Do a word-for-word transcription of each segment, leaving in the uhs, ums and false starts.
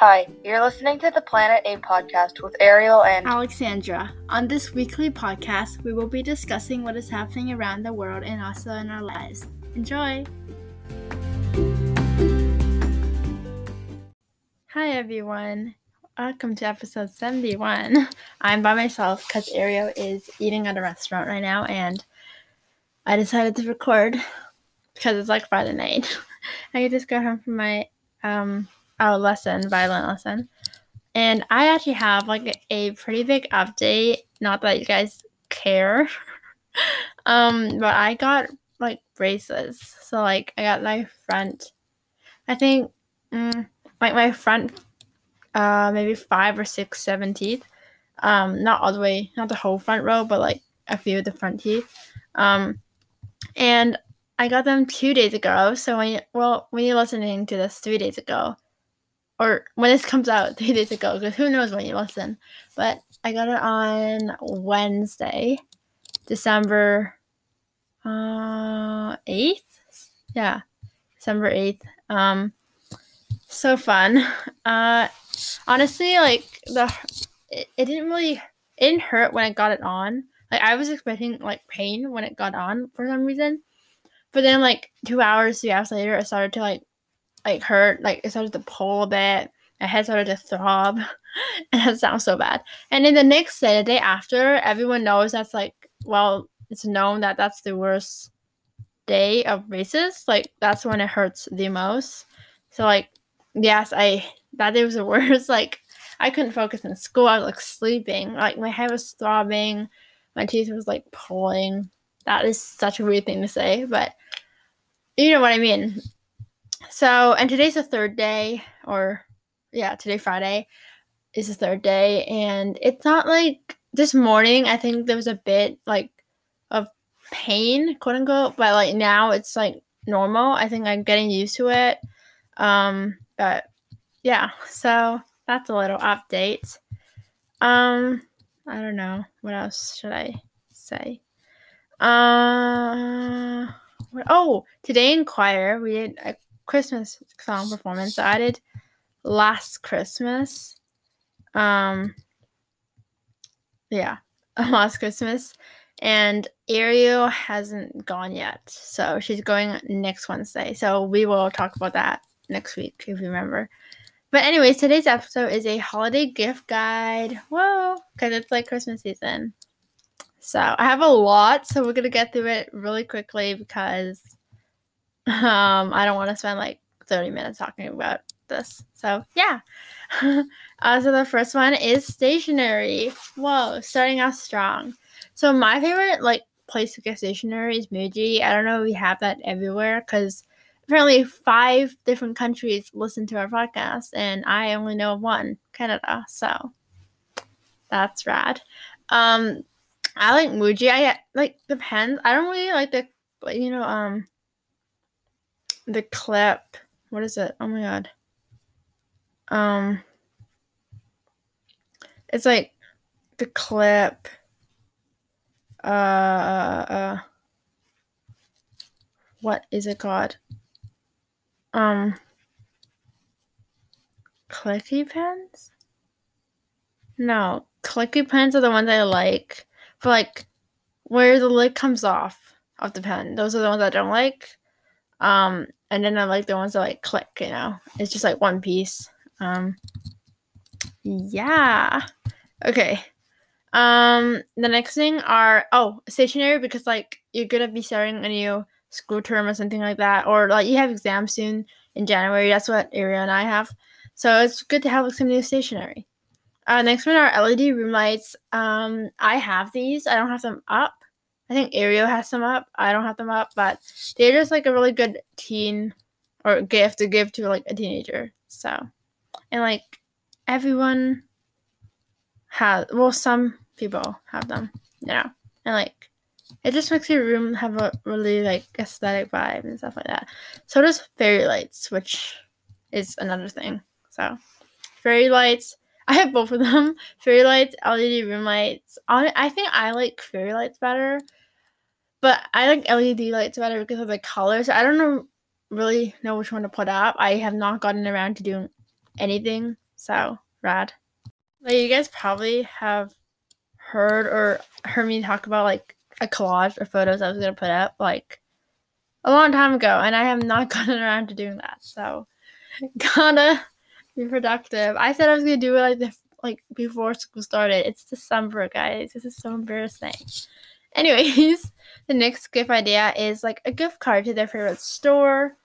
Hi, you're listening to the Planet A podcast with Ariel and Alexandra. On this weekly podcast, we will be discussing what is happening around the world and also in our lives. Enjoy! Hi everyone, welcome to episode seventy-one. I'm by myself because Ariel is eating at a restaurant right now and I decided to record because it's like Friday night. I just got home from my um. our lesson, violin lesson. And I actually have like a pretty big update. Not that you guys care. um, but I got like braces. So like I got my front, I think mm, like my front uh maybe five or six, seven teeth. Um, not all the way, not the whole front row, but like a few of the front teeth. Um and I got them two days ago. So when you, well when you're listening to this three days ago. Or when this comes out three days ago, because who knows when you listen. But I got it on Wednesday, December uh, eighth? Yeah, December eighth. Um, so fun. Uh, honestly, like, the it, it didn't really, it didn't hurt when I got it on. Like, I was expecting, like, pain when it got on for some reason. But then, like, two hours, three hours later, it started to, like, like hurt, like it started to pull a bit, my head started to throb, and that sounds so bad. And then the next day, the day after, everyone knows that's like, well, it's known that that's the worst day of braces, like that's when it hurts the most. So like, yes, I, that day was the worst, like I couldn't focus in school, I was like sleeping, like my head was throbbing, my teeth was like pulling. That is such a weird thing to say, but you know what I mean. So, and today's the third day, or, yeah, today, Friday, is the third day, and it's not, like, this morning, I think there was a bit, like, of pain, quote-unquote, but, like, now it's, like, normal. I think I'm getting used to it, um, but, yeah, so that's a little update. Um, I don't know. What else should I say? Uh, what, oh, today in choir, we did a Christmas song performance. So I did Last Christmas. Um, yeah, Last Christmas. And Ariel hasn't gone yet. So she's going next Wednesday. So we will talk about that next week if you remember. But anyways, today's episode is a holiday gift guide. Whoa! Because it's like Christmas season. So I have a lot. So we're going to get through it really quickly because Um, I don't want to spend like thirty minutes talking about this. So yeah. uh, so the first one is stationery. Whoa, starting out strong. So my favorite like place to get stationery is Muji. I don't know if we have that everywhere because apparently five different countries listen to our podcast and I only know one, Canada. So that's rad. Um, I like Muji. I like the pens. I don't really like the, you know, um, the clip, what is it? Oh my god. Um, it's like the clip. Uh, uh, what is it called? Um, clicky pens? No, clicky pens are the ones I like. For like where the lid comes off of the pen. Those are the ones I don't like. Um, and then I like the ones that, like, click, you know. It's just, like, one piece. Um, yeah. Okay. Um, the next thing are, oh, stationery, because, like, you're going to be starting a new school term or something like that. Or, like, you have exams soon in January. That's what Ariel and I have. So it's good to have, like, some new stationery. Uh, next one are L E D room lights. Um, I have these. I don't have them up. I think Ariel has them up. I don't have them up, but they're just, like, a really good teen or gift to give to, like, a teenager. So, and, like, everyone has, well, some people have them, you know. And, like, it just makes your room have a really, like, aesthetic vibe and stuff like that. So does fairy lights, which is another thing. So, fairy lights. I have both of them. Fairy lights, L E D room lights. I think I like fairy lights better. But I like L E D lights better because of the colors. I don't know, really know which one to put up. I have not gotten around to doing anything So, rad. Like, you guys probably have heard or heard me talk about, like, a collage of photos I was going to put up, like, a long time ago, and I have not gotten around to doing that, so gotta be productive. I said I was going to do it, like, the, like before school started. It's December, guys. This is so embarrassing. Anyways, the next gift idea is, like, a gift card to their favorite store.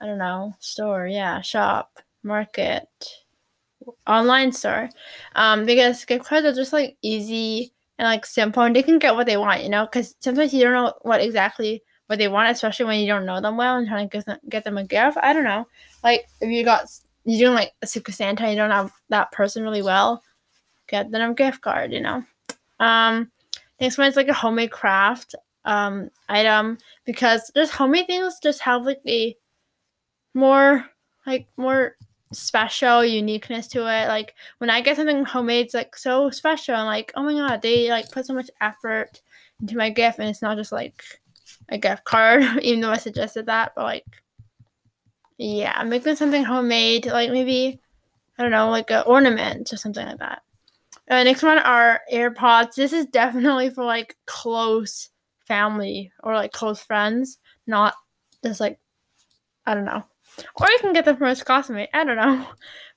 I don't know. Store, yeah. Shop, market, online store. Um, because gift cards are just, like, easy and, like, simple. And they can get what they want, you know? Because sometimes you don't know what exactly what they want, especially when you don't know them well and trying to get them, get them a gift. I don't know. Like, if you got, you're doing, like, a Secret Santa and you don't know that person really well, get them a gift card, you know? Um... Next one is, like, a homemade craft um, item, because just homemade things just have, like, a more, like, more special uniqueness to it. Like, when I get something homemade, it's, like, so special. I'm like, oh, my God, they, like, put so much effort into my gift, and it's not just, like, a gift card, even though I suggested that. But, like, yeah, making something homemade, like, maybe, I don't know, like, an ornament or something like that. Uh, next one are AirPods. This is definitely for, like, close family or, like, close friends, not just, like, I don't know. Or you can get them from a classmate. I don't know.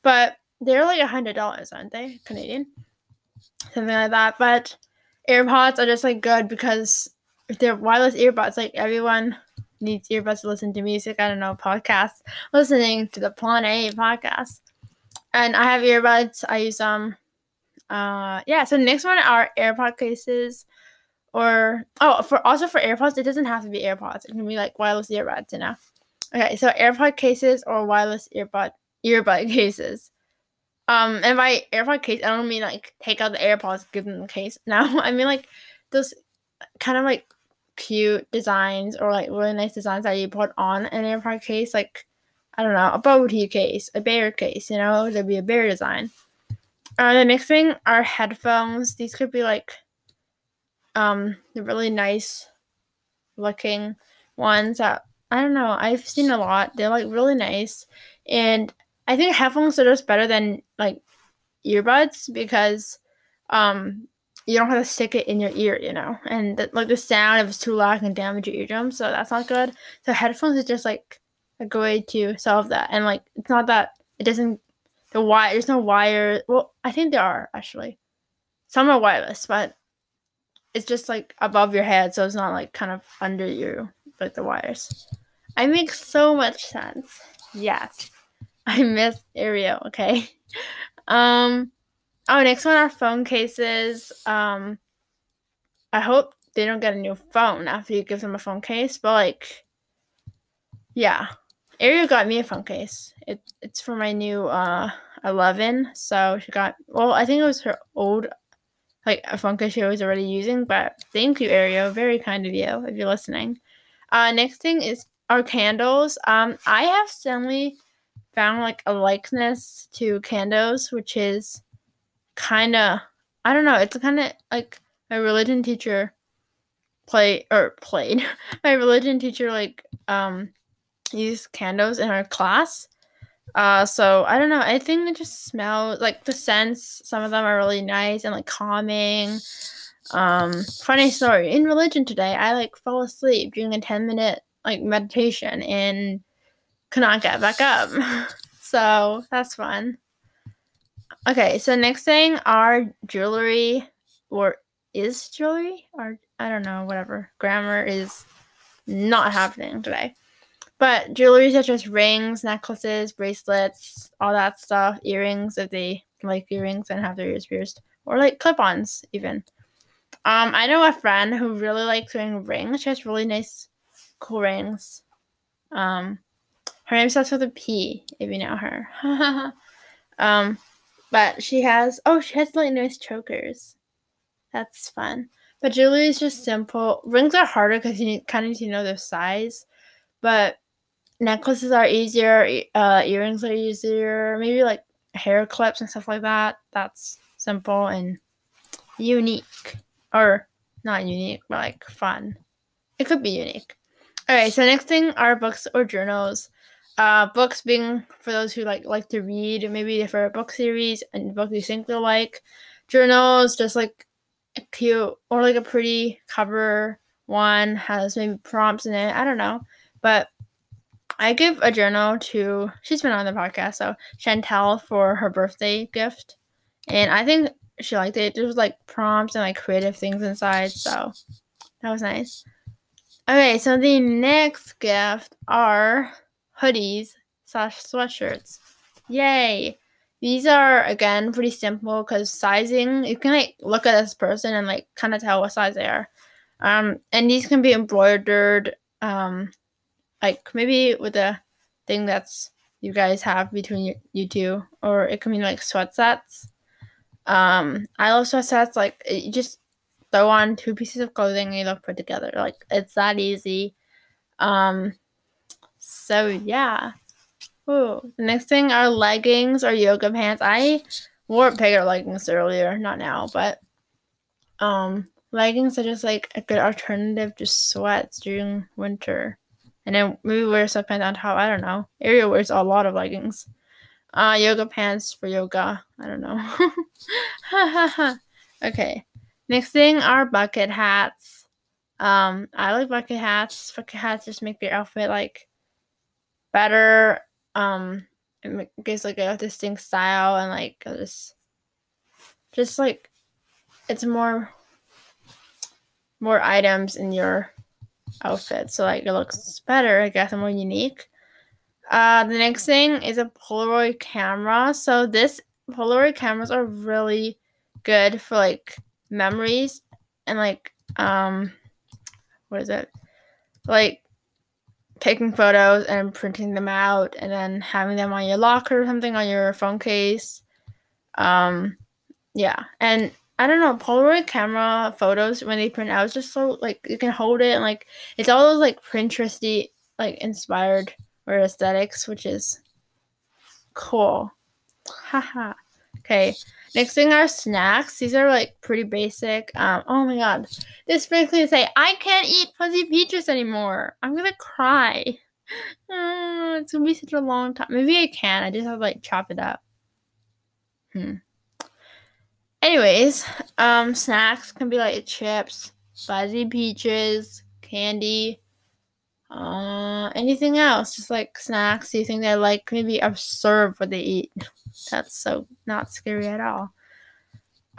But they're, like, one hundred dollars, aren't they? Canadian. Something like that. But AirPods are just, like, good because if they're wireless earbuds, like, everyone needs earbuds to listen to music. I don't know, podcasts. Listening to the Planet A podcast. And I have earbuds. I use them. Um, Uh, yeah, so the next one are AirPod cases, or, oh, for also for AirPods, it doesn't have to be AirPods. It can be, like, wireless earbuds, you know? Okay, so AirPod cases or wireless earbud, earbud cases. Um, and by AirPod case, I don't mean, like, take out the AirPods, give them the case. No, I mean, like, those kind of, like, cute designs or, like, really nice designs that you put on an AirPod case. Like, I don't know, a booty case, a bear case, you know? There'd be a bear design. Uh, the next thing are headphones. These could be, like, um, the really nice-looking ones that, I don't know, I've seen a lot. They're, like, really nice. And I think headphones are just better than, like, earbuds because um, you don't have to stick it in your ear, you know? And, the, like, the sound, if it's too loud, can damage your eardrum, so that's not good. So headphones is just, like, a good way to solve that. And, like, it's not that it doesn't... The wire, there's no wire. Well, I think there are, actually. Some are wireless, but it's just, like, above your head, so it's not, like, kind of under you, like, the wires. I make so much sense. Yes. I miss Ariel, okay? Um, oh, next one are phone cases. Um, I hope they don't get a new phone after you give them a phone case, but, like, yeah. Ariel got me a phone case. It, it's for my new uh, eleven, so she got, well, I think it was her old, like, a phone case she was already using, but thank you, Ariel. Very kind of you, if you're listening. Uh, next thing is our candles. Um, I have suddenly found, like, a likeness to candles, which is kind of, I don't know, it's kind of, like, my religion teacher play, or played, my religion teacher, like, um... use candles in our class. Uh, so I don't know. I think it just smells like the scents. Some of them are really nice and, like, calming. Um, funny story. In religion today, I, like, fell asleep during a ten minute, like, meditation and could not get back up. So that's fun. Okay. So next thing are jewelry, or is jewelry, or I don't know, whatever. Grammar is not happening today. But jewelry such as rings, necklaces, bracelets, all that stuff, earrings if they like earrings and have their ears pierced, or, like, clip-ons even. Um, I know a friend who really likes wearing rings. She has really nice, cool rings. Um, her name starts with a P, if you know her. um, but she has oh she has, like, nice chokers. That's fun. But jewelry is just simple. Rings are harder because you kind of need to know their size, but necklaces are easier, uh, earrings are easier, maybe, like, hair clips and stuff like that. That's simple and unique. Or, not unique, but, like, fun. It could be unique. Alright, so next thing are books or journals. Uh, books being for those who like like to read, maybe different book series and books you think they'll like. Journals, just like a cute or like a pretty cover one, has maybe prompts in it. I don't know. But I give a journal to, she's been on the podcast, so Chantel for her birthday gift. And I think she liked it. There was like prompts and like creative things inside, so that was nice. Okay, so the next gift are hoodies slash sweatshirts. Yay! These are, again, pretty simple because sizing, you can like look at this person and like kind of tell what size they are. Um, and these can be embroidered, um, like maybe with a thing that's you guys have between you, you two, or it can be like sweat sets. Um, I love sweat sets. Like you just throw on two pieces of clothing and you look put together. Like it's that easy. Um, so yeah. Ooh. The next thing are leggings or yoga pants. I wore bigger leggings earlier, not now, but um, leggings are just like a good alternative to sweats during winter. And then maybe wear sweatpants on top. I don't know. Ariel wears a lot of leggings. Uh, yoga pants for yoga. I don't know. Okay. Next thing are bucket hats. Um, I like bucket hats. Bucket hats just make your outfit like better. Um, it gives like a distinct style and like just, just like it's more, more items in your outfit, so like it looks better, I guess, and more unique. Uh, the next thing is a Polaroid camera. So this Polaroid cameras are really good for like memories and like um, what is it? Like taking photos and printing them out and then having them on your locker or something, on your phone case. Um, yeah, and I don't know, Polaroid camera photos when they print out, it's just so like you can hold it and like it's all those like Pinteresty like inspired or aesthetics, which is cool. Haha. Okay. Next thing are snacks. These are like pretty basic. Um, oh my god. This brings me to say I can't eat fuzzy peaches anymore. I'm gonna cry. Uh, it's gonna be such a long time. Maybe I can. I just have to like chop it up. Hmm. Anyways, um, snacks can be like chips, fuzzy peaches, candy, uh, anything else. Just like snacks. Do you think they like maybe observe what they eat? That's so not scary at all.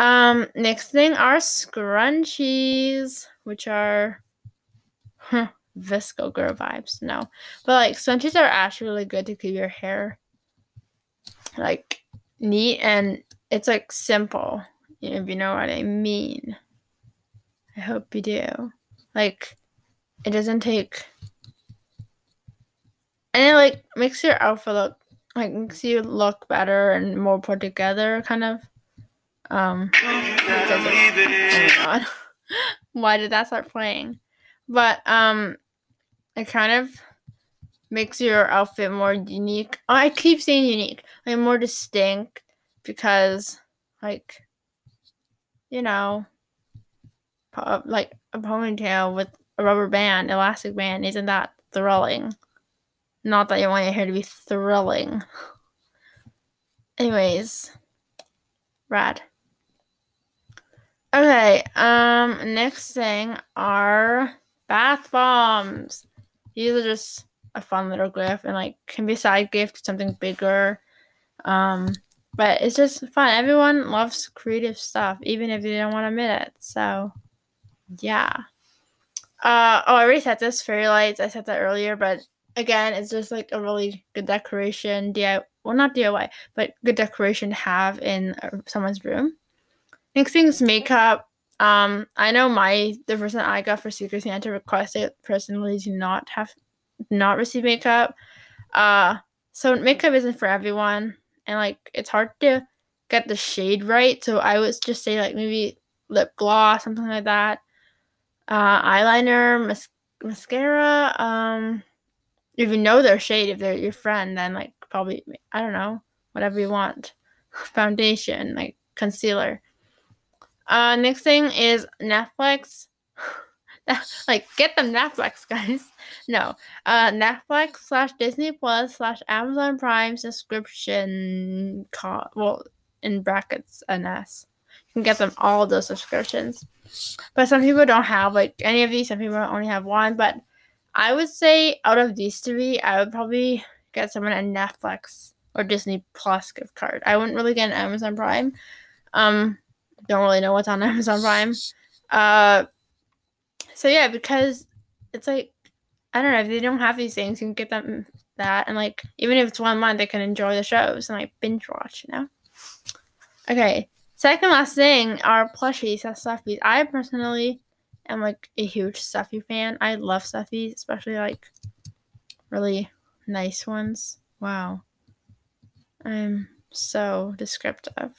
Um, next thing are scrunchies, which are huh, V S C O girl vibes. No, but like scrunchies are actually really good to keep your hair like neat and it's like simple. If you know what I mean. I hope you do. Like, it doesn't take... And it, like, makes your outfit look... Like, makes you look better and more put together, kind of. Um... It, oh, God. Why did that start playing? But, um... It kind of makes your outfit more unique. Oh, I keep saying unique. Like, more distinct. Because, like... You know, like a ponytail with a rubber band, elastic band, isn't that thrilling? Not that you want your hair to be thrilling. Anyways, rad. Okay, um, next thing are bath bombs. These are just a fun little gift and like can be a side gift, something bigger. Um... But it's just fun. Everyone loves creative stuff, even if they don't want to admit it. So, yeah. Uh, oh, I already said this, fairy lights. I said that earlier. But, again, it's just, like, a really good decoration. D I Y. Well, not D I Y, but good decoration to have in someone's room. Next thing is makeup. Um, I know my the person I got for Secret Santa requested personally do not have not receive makeup. Uh, so, makeup isn't for everyone. And, like, it's hard to get the shade right. So I would just say, like, maybe lip gloss, something like that. Uh, eyeliner, mas- mascara. Um, if you know their shade, if they're your friend, then, like, probably, I don't know, whatever you want. Foundation, like, concealer. Uh, next thing is Netflix. Like, get them Netflix, guys. No. Uh, Netflix slash Disney Plus slash Amazon Prime subscription, co- well, in brackets, an S. You can get them all those subscriptions. But some people don't have, like, any of these. Some people only have one. But I would say out of these three, I would probably get someone a Netflix or Disney Plus gift card. I wouldn't really get an Amazon Prime. Um, don't really know what's on Amazon Prime. Uh, so yeah, because it's like, I don't know, if they don't have these things, you can get them that, and like, even if it's one month, they can enjoy the shows and like binge watch, you know? Okay, second last thing are plushies and stuffies. I personally am like a huge stuffy fan. I love stuffies, especially like really nice ones. Wow. I'm so descriptive.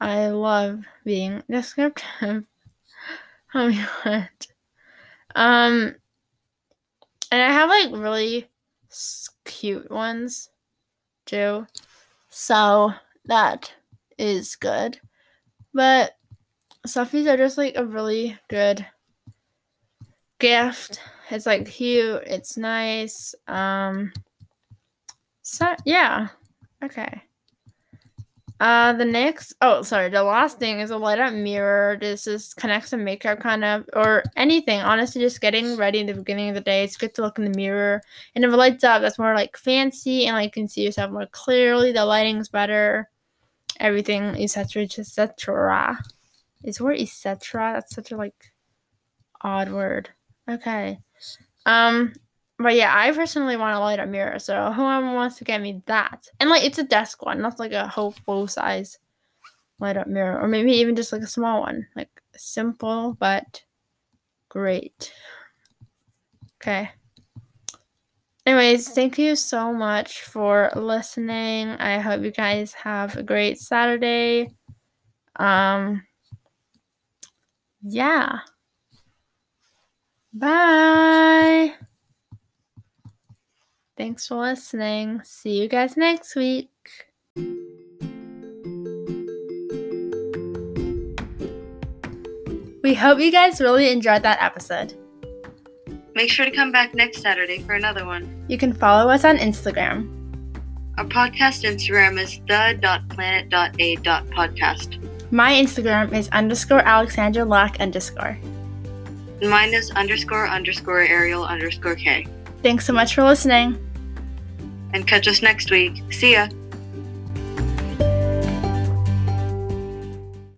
I love being descriptive. Oh my god. Um, and I have like really cute ones too, so that is good. But stuffies are just like a really good gift. It's like cute. It's nice. Um, so yeah. Okay. Uh, the next, oh, sorry, the last thing is a light-up mirror. This is connects to makeup, kind of, or anything. Honestly, just getting ready in the beginning of the day. It's good to look in the mirror. And if it lights up, that's more, like, fancy, and, like, you can see yourself more clearly. The lighting's better. Everything, et cetera, et cetera. Is the word et cetera? That's such a, like, odd word. Okay. Um... But yeah, I personally want a light-up mirror, so whoever wants to get me that. And, like, it's a desk one, not, like, a whole full-size light-up mirror. Or maybe even just, like, a small one. Like, simple, but great. Okay. Anyways, thank you so much for listening. I hope you guys have a great Saturday. Um, yeah. Bye! Thanks for listening. See you guys next week. We hope you guys really enjoyed that episode. Make sure to come back next Saturday for another one. You can follow us on Instagram. Our podcast Instagram is the dot planet dot a dot podcast. My Instagram is underscore Alexandra Lock underscore. And mine is underscore underscore Ariel underscore K. Thanks so much for listening. And catch us next week. See ya.